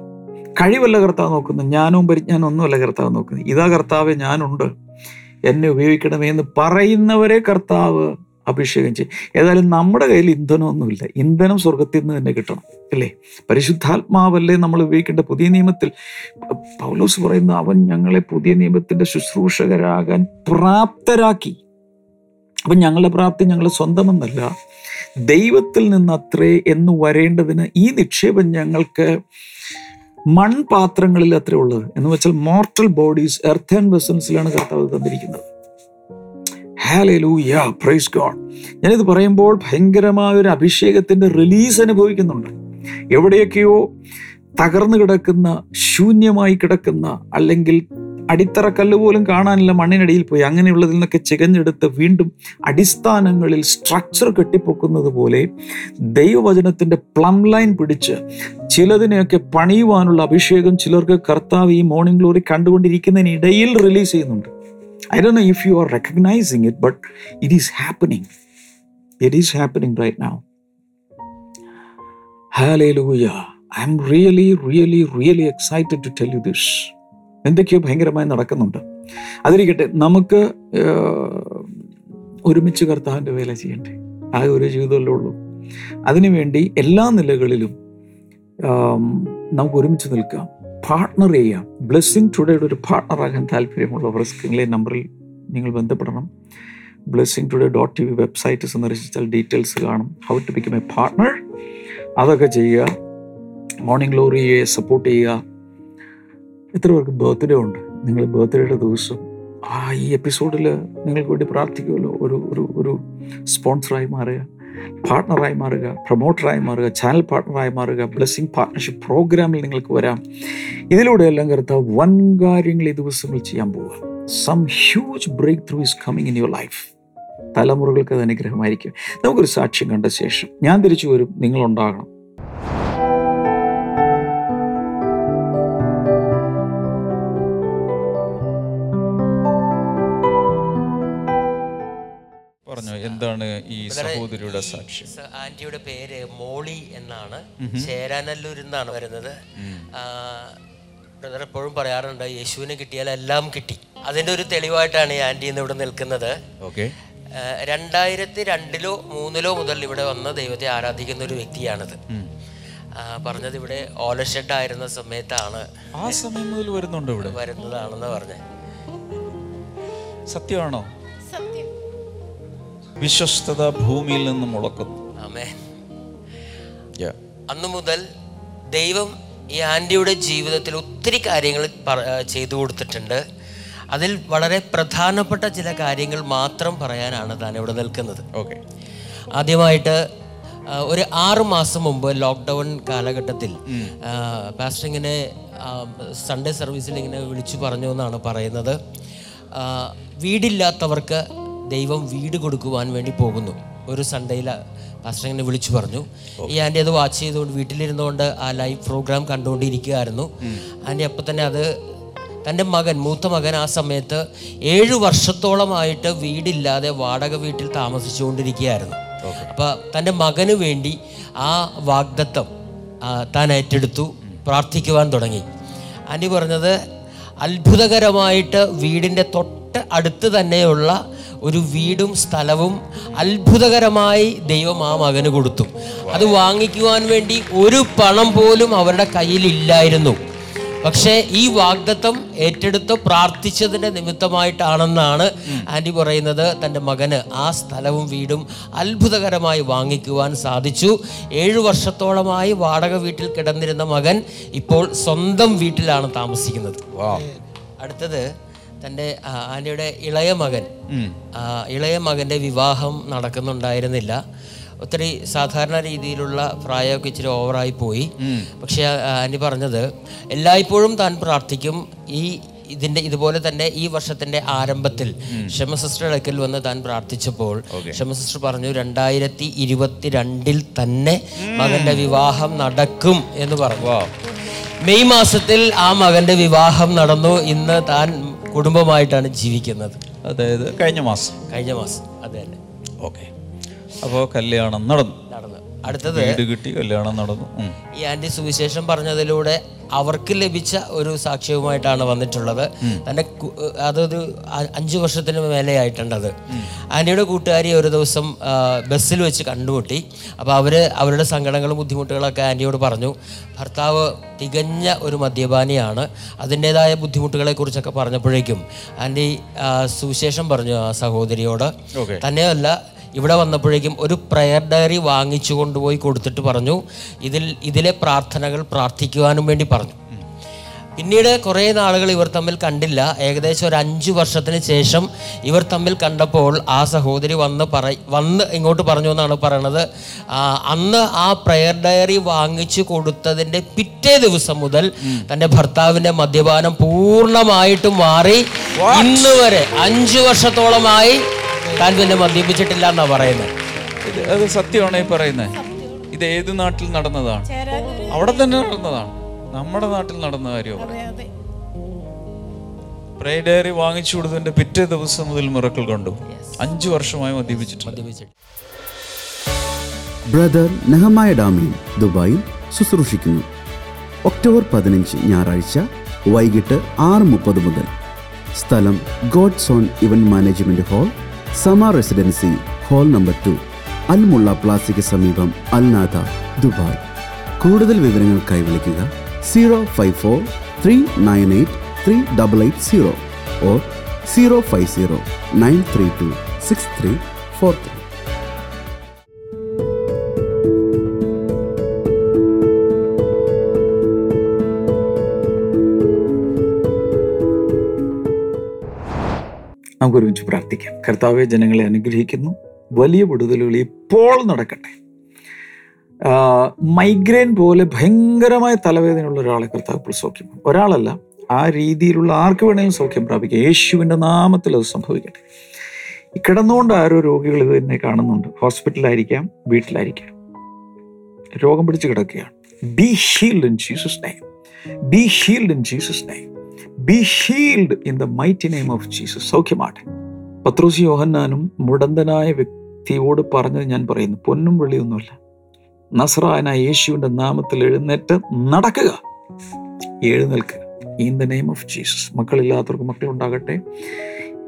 കഴിവല്ല കർത്താവ് നോക്കുന്നത്, ജ്ഞാനവും പരിജ്ഞാനം ഒന്നുമല്ല കർത്താവ് നോക്കുന്നത്. ഇതാ കർത്താവെ, ഞാനുണ്ട്, എന്നെ ഉപയോഗിക്കണമേ എന്ന് പറയുന്നവരെ കർത്താവ് അഭിഷേകം ചെയ്യും. ഏതായാലും നമ്മുടെ കയ്യിൽ ഇന്ധനമൊന്നുമില്ല. ഇന്ധനം സ്വർഗത്തിൽ നിന്ന് തന്നെ കിട്ടണം, അല്ലേ? പരിശുദ്ധാത്മാവല്ലേ നമ്മൾ ഉപയോഗിക്കേണ്ട. പുതിയ നിയമത്തിൽ പൗലോസ് പറയുന്ന അവൻ ഞങ്ങളെ പുതിയ നിയമത്തിൻ്റെ ശുശ്രൂഷകരാകാൻ പ്രാപ്തരാക്കി. അപ്പം ഞങ്ങളുടെ പ്രാപ്തി ഞങ്ങൾ സ്വന്തമെന്നല്ല, ദൈവത്തിൽ നിന്നത്രേ എന്ന് വരേണ്ടതിന് ഈ നിക്ഷേപം ഞങ്ങൾക്ക് മൺപാത്രങ്ങളിൽ അത്രേ ഉള്ളത്. എന്ന് വെച്ചാൽ മോർട്ടൽ ബോഡീസ്, എർത്ത് ആൻഡ് വെസൽസിലാണ് കർത്താവ് തന്നിരിക്കുന്നത്. Hallelujah, praise God. ഞാനിത് പറയുമ്പോൾ ഭയങ്കരമായ ഒരു അഭിഷേകത്തിൻ്റെ റിലീസ് അനുഭവിക്കുന്നുണ്ട്. എവിടെയൊക്കെയോ തകർന്നു കിടക്കുന്ന, ശൂന്യമായി കിടക്കുന്ന, അല്ലെങ്കിൽ അടിത്തറ കല്ല് പോലും കാണാനില്ല മണ്ണിനടിയിൽ പോയി, അങ്ങനെയുള്ളതിൽ നിന്നൊക്കെ ചികഞ്ഞെടുത്ത് വീണ്ടും അടിസ്ഥാനങ്ങളിൽ സ്ട്രക്ചർ കെട്ടിപ്പൊക്കുന്നത് പോലെ ദൈവവചനത്തിൻ്റെ പ്ലം ലൈൻ പിടിച്ച് ചിലതിനെയൊക്കെ പണിയുവാനുള്ള അഭിഷേകം ചിലർക്ക് കർത്താവ് ഈ മോർണിംഗ് ഗ്ലോറി കണ്ടുകൊണ്ടിരിക്കുന്നതിനിടയിൽ റിലീസ് ചെയ്യുന്നുണ്ട്. I don't know if you are recognizing it, but it is happening. It is happening right now. Hallelujah. I am really, really, really excited to tell you this. എന്തൊക്കെയോ ഭയങ്കരമായി നടക്കുന്നുണ്ട്. അതിരിക്കട്ടെ, നമുക്ക് ഒരുമിച്ച് കർത്താവിൻ്റെ വേല ചെയ്യണ്ടേ? ആ ഒരു ജീവിതമല്ലേ ഉള്ളൂ. അതിനുവേണ്ടി എല്ലാ നിലകളിലും നമുക്ക് ഒരുമിച്ച് നിൽക്കാം, പാർട്ണർ ചെയ്യാം. ബ്ലെസ്സിങ് ടുഡേയുടെ ഒരു പാർട്ണറാകാൻ താല്പര്യമുള്ളവർ സ്ക്രീനിലെ നമ്പറിൽ നിങ്ങൾ ബന്ധപ്പെടണം. Blessing today dot T V website സന്ദർശിച്ചാൽ ഡീറ്റെയിൽസ് കാണും, how to become a partner. അതൊക്കെ ചെയ്യുക, മോർണിംഗ് ഗ്ലോറിയെ സപ്പോർട്ട് ചെയ്യുക. എത്ര പേർക്ക് ബർത്ത്ഡേ ഉണ്ട്? നിങ്ങൾ ബർത്ത്ഡേയുടെ ദിവസം ആ ഈ എപ്പിസോഡിൽ നിങ്ങൾക്ക് വേണ്ടി പ്രാർത്ഥിക്കുമല്ലോ. ഒരു ഒരു ഒരു സ്പോൺസറായി മാറുക, പാർട്ണറായി മാറുക, പ്രൊമോട്ടറായി മാറുക, ചാനൽ പാർട്ണറായി മാറുക. ബ്ലെസ്സിങ് പാർട്ണർഷിപ്പ് പ്രോഗ്രാമിൽ നിങ്ങൾക്ക് വരാം. ഇതിലൂടെ എല്ലാം കർത്താവ് വൻ കാര്യങ്ങൾ ഈ ദിവസങ്ങൾ ചെയ്യാൻ പോവുക. Some huge breakthrough is coming in your life. തലമുറകൾക്ക് അത് അനുഗ്രഹമായിരിക്കും. നമുക്കൊരു സാക്ഷ്യം കണ്ട ശേഷം ഞാൻ തിരിച്ചു വരും, നിങ്ങളുണ്ടാകണം. ഈ സഹോദരിയുടെ സാക്ഷ്യം. ആന്റിയുടെ പേര് മോളി എന്നാണ്, ചേരാനല്ലൂരിൽ നിന്നാണ് വരുന്നത്. ബ്രദർ എപ്പോഴും പറയാറുണ്ട് യേശുവിനെ കിട്ടിയാൽ എല്ലാം കിട്ടി. അതിന്റെ ഒരു തെളിവായിട്ടാണ് ഈ ആന്റി ഇന്ന് ഇവിടെ നിൽക്കുന്നത്. രണ്ടായിരത്തി രണ്ടിലോ മൂന്നിലോ മുതൽ ഇവിടെ വന്ന് ദൈവത്തെ ആരാധിക്കുന്ന ഒരു വ്യക്തിയാണിത്. പറഞ്ഞത് ഇവിടെ ഓലഷെഡായിരുന്ന സമയത്താണ് ആ സമയം മുതൽ വരുന്നുണ്ട്, ഇവിടെ വരുന്നതാണെന്ന് പറഞ്ഞത്. സത്യമാണോ? വിശ്വസ്തത ഭൂമിയിൽ നിന്ന് മുളക്കുന്നു. അന്നു മുതൽ ദൈവം ഈ ആന്റിയുടെ ജീവിതത്തിൽ ഒത്തിരി കാര്യങ്ങൾ ചെയ്തു കൊടുത്തിട്ടുണ്ട്. അതിൽ വളരെ പ്രധാനപ്പെട്ട ചില കാര്യങ്ങൾ മാത്രം പറയാനാണ് താൻ ഇവിടെ നിൽക്കുന്നത്. ഓക്കെ, ആദ്യമായിട്ട് ഒരു ആറു മാസം മുമ്പ് ലോക്ക്ഡൗൺ കാലഘട്ടത്തിൽ പാസ്റ്റർ ഇങ്ങനെ സൺഡേ സർവീസിൽ ഇങ്ങനെ വിളിച്ചു പറഞ്ഞു എന്നാണ് പറയുന്നത്. വീടില്ലാത്തവർക്ക് ദൈവം വീട് കൊടുക്കുവാൻ വേണ്ടി പോകുന്നു. ഒരു സൺഡേയിൽ പാസ്റ്റർ ഇങ്ങനെ വിളിച്ചു പറഞ്ഞു. ഈ ആൻറ്റി അത് വാച്ച് ചെയ്തുകൊണ്ട് വീട്ടിലിരുന്നുകൊണ്ട് ആ ലൈവ് പ്രോഗ്രാം കണ്ടുകൊണ്ടിരിക്കുകയായിരുന്നു. ആൻറ്റി അപ്പം തന്നെ അത് തൻ്റെ മകൻ, മൂത്ത മകൻ ആ സമയത്ത് ഏഴ് വർഷത്തോളമായിട്ട് വീടില്ലാതെ വാടക വീട്ടിൽ താമസിച്ചുകൊണ്ടിരിക്കുകയായിരുന്നു. അപ്പോൾ തൻ്റെ മകന് വേണ്ടി ആ വാഗ്ദത്തം താൻ ഏറ്റെടുത്തു, പ്രാർത്ഥിക്കുവാൻ തുടങ്ങി. ആൻറ്റി പറഞ്ഞത് അത്ഭുതകരമായിട്ട് വീടിൻ്റെ തൊട്ട് അടുത്ത് തന്നെയുള്ള ഒരു വീടും സ്ഥലവും അത്ഭുതകരമായി ദൈവം ആ മകന് കൊടുത്തു. അത് വാങ്ങിക്കുവാൻ വേണ്ടി ഒരു പണം പോലും അവരുടെ കയ്യിലില്ലായിരുന്നു. പക്ഷേ ഈ വാഗ്ദത്തം ഏറ്റെടുത്ത് പ്രാർത്ഥിച്ചതിൻ്റെ നിമിത്തമായിട്ടാണെന്നാണ് ആൻറ്റി പറയുന്നത്. തൻ്റെ മകന് ആ സ്ഥലവും വീടും അത്ഭുതകരമായി വാങ്ങിക്കുവാൻ സാധിച്ചു. ഏഴു വർഷത്തോളമായി വാടക വീട്ടിൽ കിടന്നിരുന്ന മകൻ ഇപ്പോൾ സ്വന്തം വീട്ടിലാണ് താമസിക്കുന്നത്. അടുത്തത് തൻ്റെ ആന്റിയുടെ ഇളയ മകൻ, ഇളയ മകൻ്റെ വിവാഹം നടക്കുന്നുണ്ടായിരുന്നില്ല. ഒത്തിരി സാധാരണ രീതിയിലുള്ള പ്രായമൊക്കെ ഇച്ചിരി ഓവറായി പോയി. പക്ഷേ ആന്റി പറഞ്ഞത് എല്ലായ്പ്പോഴും താൻ പ്രാർത്ഥിക്കും ഈ ഇതിൻ്റെ ഇതുപോലെ തന്നെ ഈ വർഷത്തിൻ്റെ ആരംഭത്തിൽ ഷമ സിസ്റ്ററുടെ അടുക്കൽ വന്ന് താൻ പ്രാർത്ഥിച്ചപ്പോൾ ഷമ സിസ്റ്റർ പറഞ്ഞു രണ്ടായിരത്തി ഇരുപത്തി രണ്ടിൽ തന്നെ മകൻ്റെ വിവാഹം നടക്കും എന്ന് പറഞ്ഞു. മെയ് മാസത്തിൽ ആ മകൻ്റെ വിവാഹം നടന്നു. ഇന്ന് താൻ കുടുംബമായിട്ടാണ് ജീവിക്കുന്നത്. അതായത് കഴിഞ്ഞ മാസം കഴിഞ്ഞ മാസം അത് തന്നെ. ഓക്കെ, അപ്പോൾ കല്യാണം നടന്നു നടന്നു അടുത്തത് വീട് കിട്ടി, കല്യാണം നടന്നു. ഈ ആന്റി സുവിശേഷം പറഞ്ഞതിലൂടെ അവർക്ക് ലഭിച്ച ഒരു സാക്ഷ്യവുമായിട്ടാണ് വന്നിട്ടുള്ളത്. തന്റെ അതൊരു അഞ്ചു വർഷത്തിന് മേലെ ആയിട്ടുണ്ടത്. ആന്റിയുടെ കൂട്ടുകാരി ഒരു ദിവസം ബസ്സിൽ വെച്ച് കണ്ടുമുട്ടി. അപ്പോൾ അവര് അവരുടെ സങ്കടങ്ങളും ബുദ്ധിമുട്ടുകളൊക്കെ ആന്റിയോട് പറഞ്ഞു. ഭർത്താവ് തികഞ്ഞ ഒരു മദ്യപാനിയാണ്, അതിൻ്റെതായ ബുദ്ധിമുട്ടുകളെ കുറിച്ചൊക്കെ പറഞ്ഞപ്പോഴേക്കും ആന്റി സുവിശേഷം പറഞ്ഞു ആ സഹോദരിയോട്. തന്നെയല്ല, ഇവിടെ വന്നപ്പോഴേക്കും ഒരു പ്രയർ ഡയറി വാങ്ങിച്ചു കൊണ്ടുപോയി കൊടുത്തിട്ട് പറഞ്ഞു ഇതിൽ ഇതിലെ പ്രാർത്ഥനകൾ പ്രാർത്ഥിക്കുവാനും വേണ്ടി പറഞ്ഞു. പിന്നീട് കുറേ നാളുകൾ ഇവർ തമ്മിൽ കണ്ടില്ല. ഏകദേശം ഒരു അഞ്ച് വർഷത്തിന് ശേഷം ഇവർ തമ്മിൽ കണ്ടപ്പോൾ ആ സഹോദരി വന്ന് പറ വന്ന് ഇങ്ങോട്ട് പറഞ്ഞു എന്നാണ് പറയണത്. അന്ന് ആ പ്രയർ ഡയറി വാങ്ങിച്ചു കൊടുത്തതിൻ്റെ പിറ്റേ ദിവസം മുതൽ തൻ്റെ ഭർത്താവിൻ്റെ മദ്യപാനം പൂർണ്ണമായിട്ടും മാറി. ഇന്ന് വരെ അഞ്ച് വർഷത്തോളമായി താൻ പിന്നെ മദ്യപിച്ചിട്ടില്ല എന്നാ പറയുന്നത്. അത് സത്യമാണ് ഈ പറയുന്നത്. ഇത് ഏത് നാട്ടിൽ നടന്നതാണ്? അവിടെ തന്നെ നടന്നതാണ്. നമ്മുടെ നാട്ടിൽ നടന്ന കാര്യമാണ്. പ്രേ ഡയറി വാങ്ങിച്ചു കൊടുത്തതിന്റെ പിറ്റേ ദിവസം മുതൽ മിറക്കിൾ കണ്ടു. അഞ്ചു വർഷമായി മദ്യപിച്ചിട്ടുണ്ട്. ബ്രദർ നെഹമായ ഡാമിൻ ദുബായിൽ ശുശ്രൂഷിക്കുന്നു. ഒക്ടോബർ പതിനഞ്ച് ഞായറാഴ്ച വൈകിട്ട് ആറ് മുപ്പത് മുതൽ. സ്ഥലം God zone event management hall, സമ റെസിഡൻസി ഹാൾ നമ്പർ രണ്ട്, അൽ മുള്ള പ്ലാസയ്ക്ക് സമീപം, അൽ നാദ, ദുബായ്. കൂടുതൽ വിവരങ്ങൾക്കായി വിളിക്കുക zero five four three nine eight three double eight zero, or zero five zero nine three two six three four three. നമുക്ക് ഒരുമിച്ച് പ്രാർത്ഥിക്കാം. കർത്താവെ, ജനങ്ങളെ അനുഗ്രഹിക്കുന്നു. വലിയ വിടുതലുകൾ ഇപ്പോൾ നടക്കട്ടെ. മൈഗ്രെയിൻ പോലെ ഭയങ്കരമായ തലവേദനയുള്ള ഒരാളെ കർത്താവ് ഇപ്പോൾ സൗഖ്യം, ഒരാളല്ല, ആ രീതിയിലുള്ള ആർക്ക് വേണമെങ്കിലും സൗഖ്യം പ്രാപിക്കുക. യേശുവിൻ്റെ നാമത്തിൽ അത് സംഭവിക്കട്ടെ. ഈ കിടന്നുകൊണ്ട് ആരോ രോഗികൾ ഇത് തന്നെ കാണുന്നുണ്ട്. ഹോസ്പിറ്റലായിരിക്കാം, വീട്ടിലായിരിക്കാം, രോഗം പിടിച്ച് കിടക്കുകയാണ്. Be healed in Jesus name. Be healed in Jesus name. Be healed in the mighty name of Jesus. സൗഖ്യമാട്ടെ. പത്രോസ് യോഹന്നാനും മുടന്തനായ വ്യക്തിയോട് പറഞ്ഞത് ഞാൻ പറയുന്നു, പൊന്നും വെള്ളിയൊന്നുമല്ല, നസറായനായ യേശുവിൻ്റെ നാമത്തിൽ എഴുന്നേറ്റ് നടക്കുക, എഴുന്നേൽക്കുക, in the name of Jesus. മക്കളില്ലാത്തവർക്ക് മക്കളുണ്ടാകട്ടെ.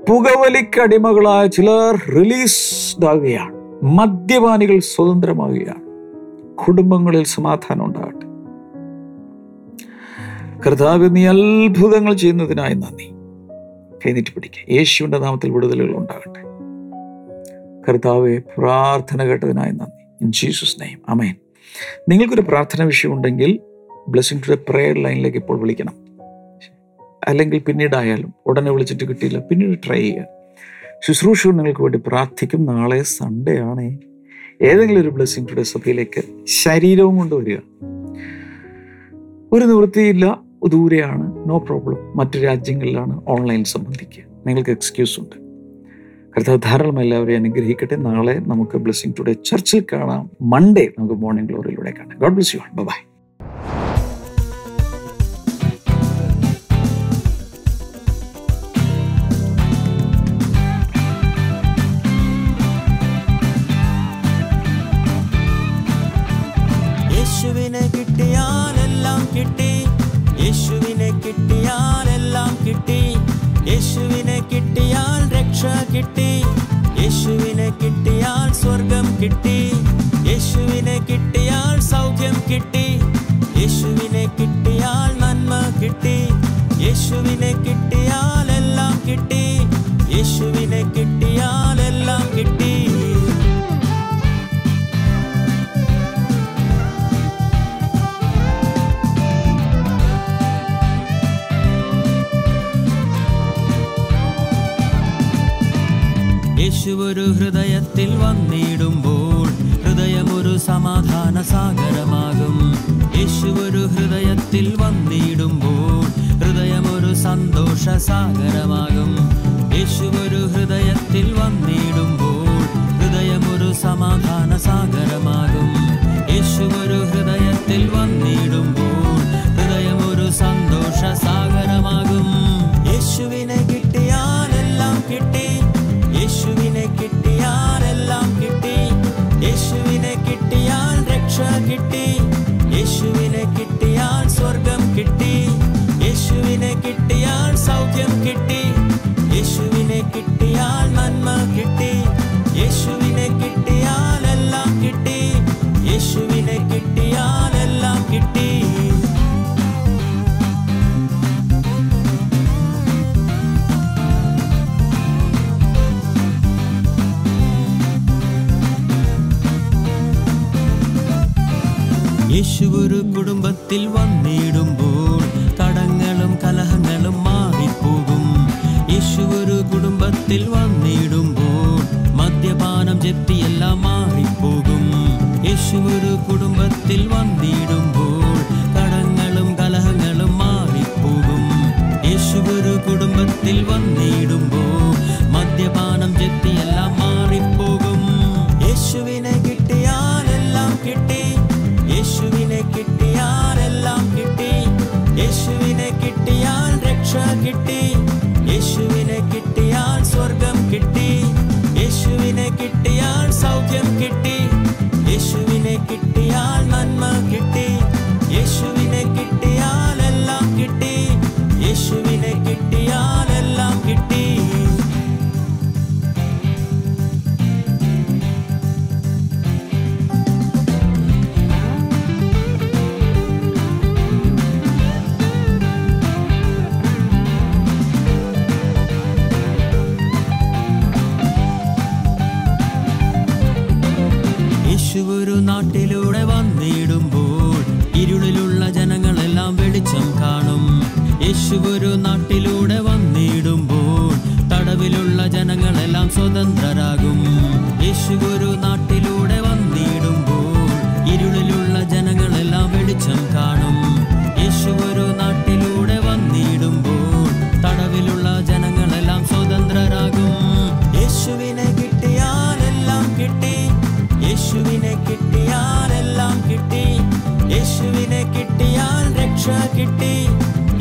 പുകവലിക്കടിമകളായ ചിലർ റിലീസ്ഡാകുകയാണ്. മദ്യപാനികൾ സ്വതന്ത്രമാകുകയാണ്. കുടുംബങ്ങളിൽ സമാധാനം ഉണ്ടാകട്ടെ. കർത്താവ്, നീ അത്ഭുതങ്ങൾ ചെയ്യുന്നതിനായി നന്ദി. കൈനീട്ടി പിടിക്കുക. യേശുവിൻ്റെ നാമത്തിൽ വിടുതലുകൾ ഉണ്ടാകട്ടെ. കർത്താവെ, പ്രാർത്ഥന കേട്ടതിനായി നന്ദി. ഇൻ ജീസസ് നെയിം, ആമേൻ. നിങ്ങൾക്കൊരു പ്രാർത്ഥന വിഷയം ഉണ്ടെങ്കിൽ ബ്ലെസ്സിംഗ് ടുഡേ പ്രെയർ ലൈനിലേക്ക് ഇപ്പോൾ വിളിക്കണം. അല്ലെങ്കിൽ പിന്നീടായാലും ഉടനെ വിളിച്ചിട്ട് കിട്ടിയില്ല പിന്നീട് ട്രൈ ചെയ്യുക. ശുശ്രൂഷകൾ നിങ്ങൾക്ക് വേണ്ടി പ്രാർത്ഥിക്കും. നാളെ സൺഡേ ആണ്. ഏതെങ്കിലും ഒരു ബ്ലെസ്സിംഗ് ടുഡേ സഭയിലേക്ക് ശരീരവും കൊണ്ടുവരിക. ഒരു നിവൃത്തിയില്ല, ദൂരെയാണ്, നോ പ്രോബ്ലം, മറ്റു രാജ്യങ്ങളിലാണ്, ഓൺലൈൻ സംബന്ധിക്കുക, നിങ്ങൾക്ക് എക്സ്ക്യൂസ് ഉണ്ട്. കർത്താവ് ധാരാളം എല്ലാവരെയും അനുഗ്രഹിക്കട്ടെ. നാളെ നമുക്ക് ബ്ലെസ്സിംഗ് ടുഡേ ചർച്ചിൽ കാണാം. മൺഡേ നമുക്ക് മോർണിംഗ് ഗ്ലോറിയിലൂടെ കാണാം. God bless you all. Bye bye. യേശുവിനെ കിട്ടിയാൽ രക്ഷ കിട്ടി. യേശുവിനെ കിട്ടിയാൽ സ്വർഗം കിട്ടി. യേശുവിനെ കിട്ടിയാൽ സൗഖ്യം കിട്ടി. യേശുവിനെ കിട്ടിയാൽ നന്മ കിട്ടി. യേശുവിനെ കിട്ടിയാൽ എല്ലാം കിട്ടി. യേശുവിനെ കിട്ടിയാൽ എല്ലാം കിട്ടി. യേശുവൊരു ഹൃദയത്തിൽ വന്നിടുമ്പോൾ ഹൃദയമൊരു സമാധാന സാഗരമാകും. യേശുവൊരു ഹൃദയത്തിൽ വന്നിടുമ്പോൾ ഹൃദയമൊരു സന്തോഷ സാഗരമാകും. യേശുവൊരു ഹൃദയത്തിൽ വന്നിടുമ്പോൾ ഹൃദയമൊരു സമാധാന സാഗരമാകും. യേശുവൊരു ഹൃദയത്തിൽ വന്നിടുമ്പോൾ ഹൃദയമൊരു സന്തോഷ സാഗരമാകും. യേശുവിനെ കിട്ടിയാലെല്ലാം കിട്ടി. യേശുവിനെ കിട്ടിയാലെല്ലാം കിട്ടി. യേശുവിനെ കിട്ടിയാൽ രക്ഷ കിട്ടി, യേശുവിനെ കിട്ടിയാൽ സ്വർഗം കിട്ടി, യേശുവിനെ കിട്ടിയാൽ സൗഖ്യം കിട്ടി, യേശുവിനെ കിട്ടിയാൽ നന്മ കിട്ടി, യേശുവിനെ കിട്ടിയാൽ എല്ലാം കിട്ടി, യേശുവിനെ കിട്ടിയാൽ എല്ലാം കിട്ടി. യേശു ഒരു കുടുംബത്തിൽ വന്നിടുമ്പോൾ തടങ്ങളും കലഹങ്ങളും മാറിപ്പോകും. യേശു ഒരു കുടുംബത്തിൽ വന്നിടുമ്പോൾ മദ്യപാനം ജപ്തിയെല്ലാം മാറിപ്പോകും. യേശു ഒരു കുടുംബത്തിൽ വന്നിടുമ്പോൾ തടങ്ങളും കലഹങ്ങളും മാറിപ്പോകും. യേശു ഒരു കുടുംബത്തിൽ വന്നിടുമ്പോൾ മദ്യപാനം ജപ്തിയെല്ലാം മാറിപ്പോകും. യേശുവിനെ കിട്ടിയാൽ എല്ലാം കിട്ടി, യേശുവിനെ കിട്ടിയാൽ എല്ലാം കിട്ടി, യേശുവിനെ കിട്ടിയാൽ രക്ഷ കിട്ടി, യേശുവിനെ കിട്ടിയാൽ സ്വർഗം കിട്ടി, യേശുവിനെ കിട്ടിയാൽ സൗഖ്യം കിട്ടി, യേശുവിനെ കിട്ടിയാൽ നന്മ കിട്ടി, യേശുവിനെ കിട്ടിയാൽ എല്ലാം കിട്ടി, യേശുവിനെ കിട്ടിയാൽ എല്ലാം കിട്ടി. ഒരു നാട്ടിലൂടെ വന്നിടുമ്പോൾ ഇരുളിലുള്ള ജനങ്ങളെല്ലാം വെളിച്ചം കാണും. യേശു ഒരു നാട്ടിലൂടെ വന്നിടുമ്പോൾ തടവിലുള്ള ജനങ്ങളെല്ലാം സ്വതന്ത്രരാകും. യേശു ഒരു നാട്ടിലൂടെ വന്നിടുമ്പോൾ ഇരുളിലുള്ള ജനങ്ങളെല്ലാം വെളിച്ചം കാണും. യേശു ഒരു നാട്ടിലൂടെ വന്നിടുമ്പോൾ തടവിലുള്ള ജനങ്ങളെല്ലാം സ്വതന്ത്രരാകും. യേശുവിനെ കിട്ടിയാൽ എല്ലാം കിട്ടി, യേശുവിനെ കിട്ടിയാൽ എല്ലാം കിട്ടി, യേശുവിനെ കിട്ടിയാൽ രക്ഷ കിട്ടി,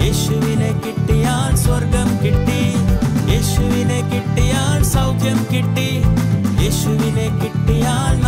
യേശുവിനെ കിട്ടിയാൽ സ്വർഗം കിട്ടി, യേശുവിനെ കിട്ടിയാൽ സൗഖ്യം കിട്ടി, യേശുവിനെ കിട്ടിയാൽ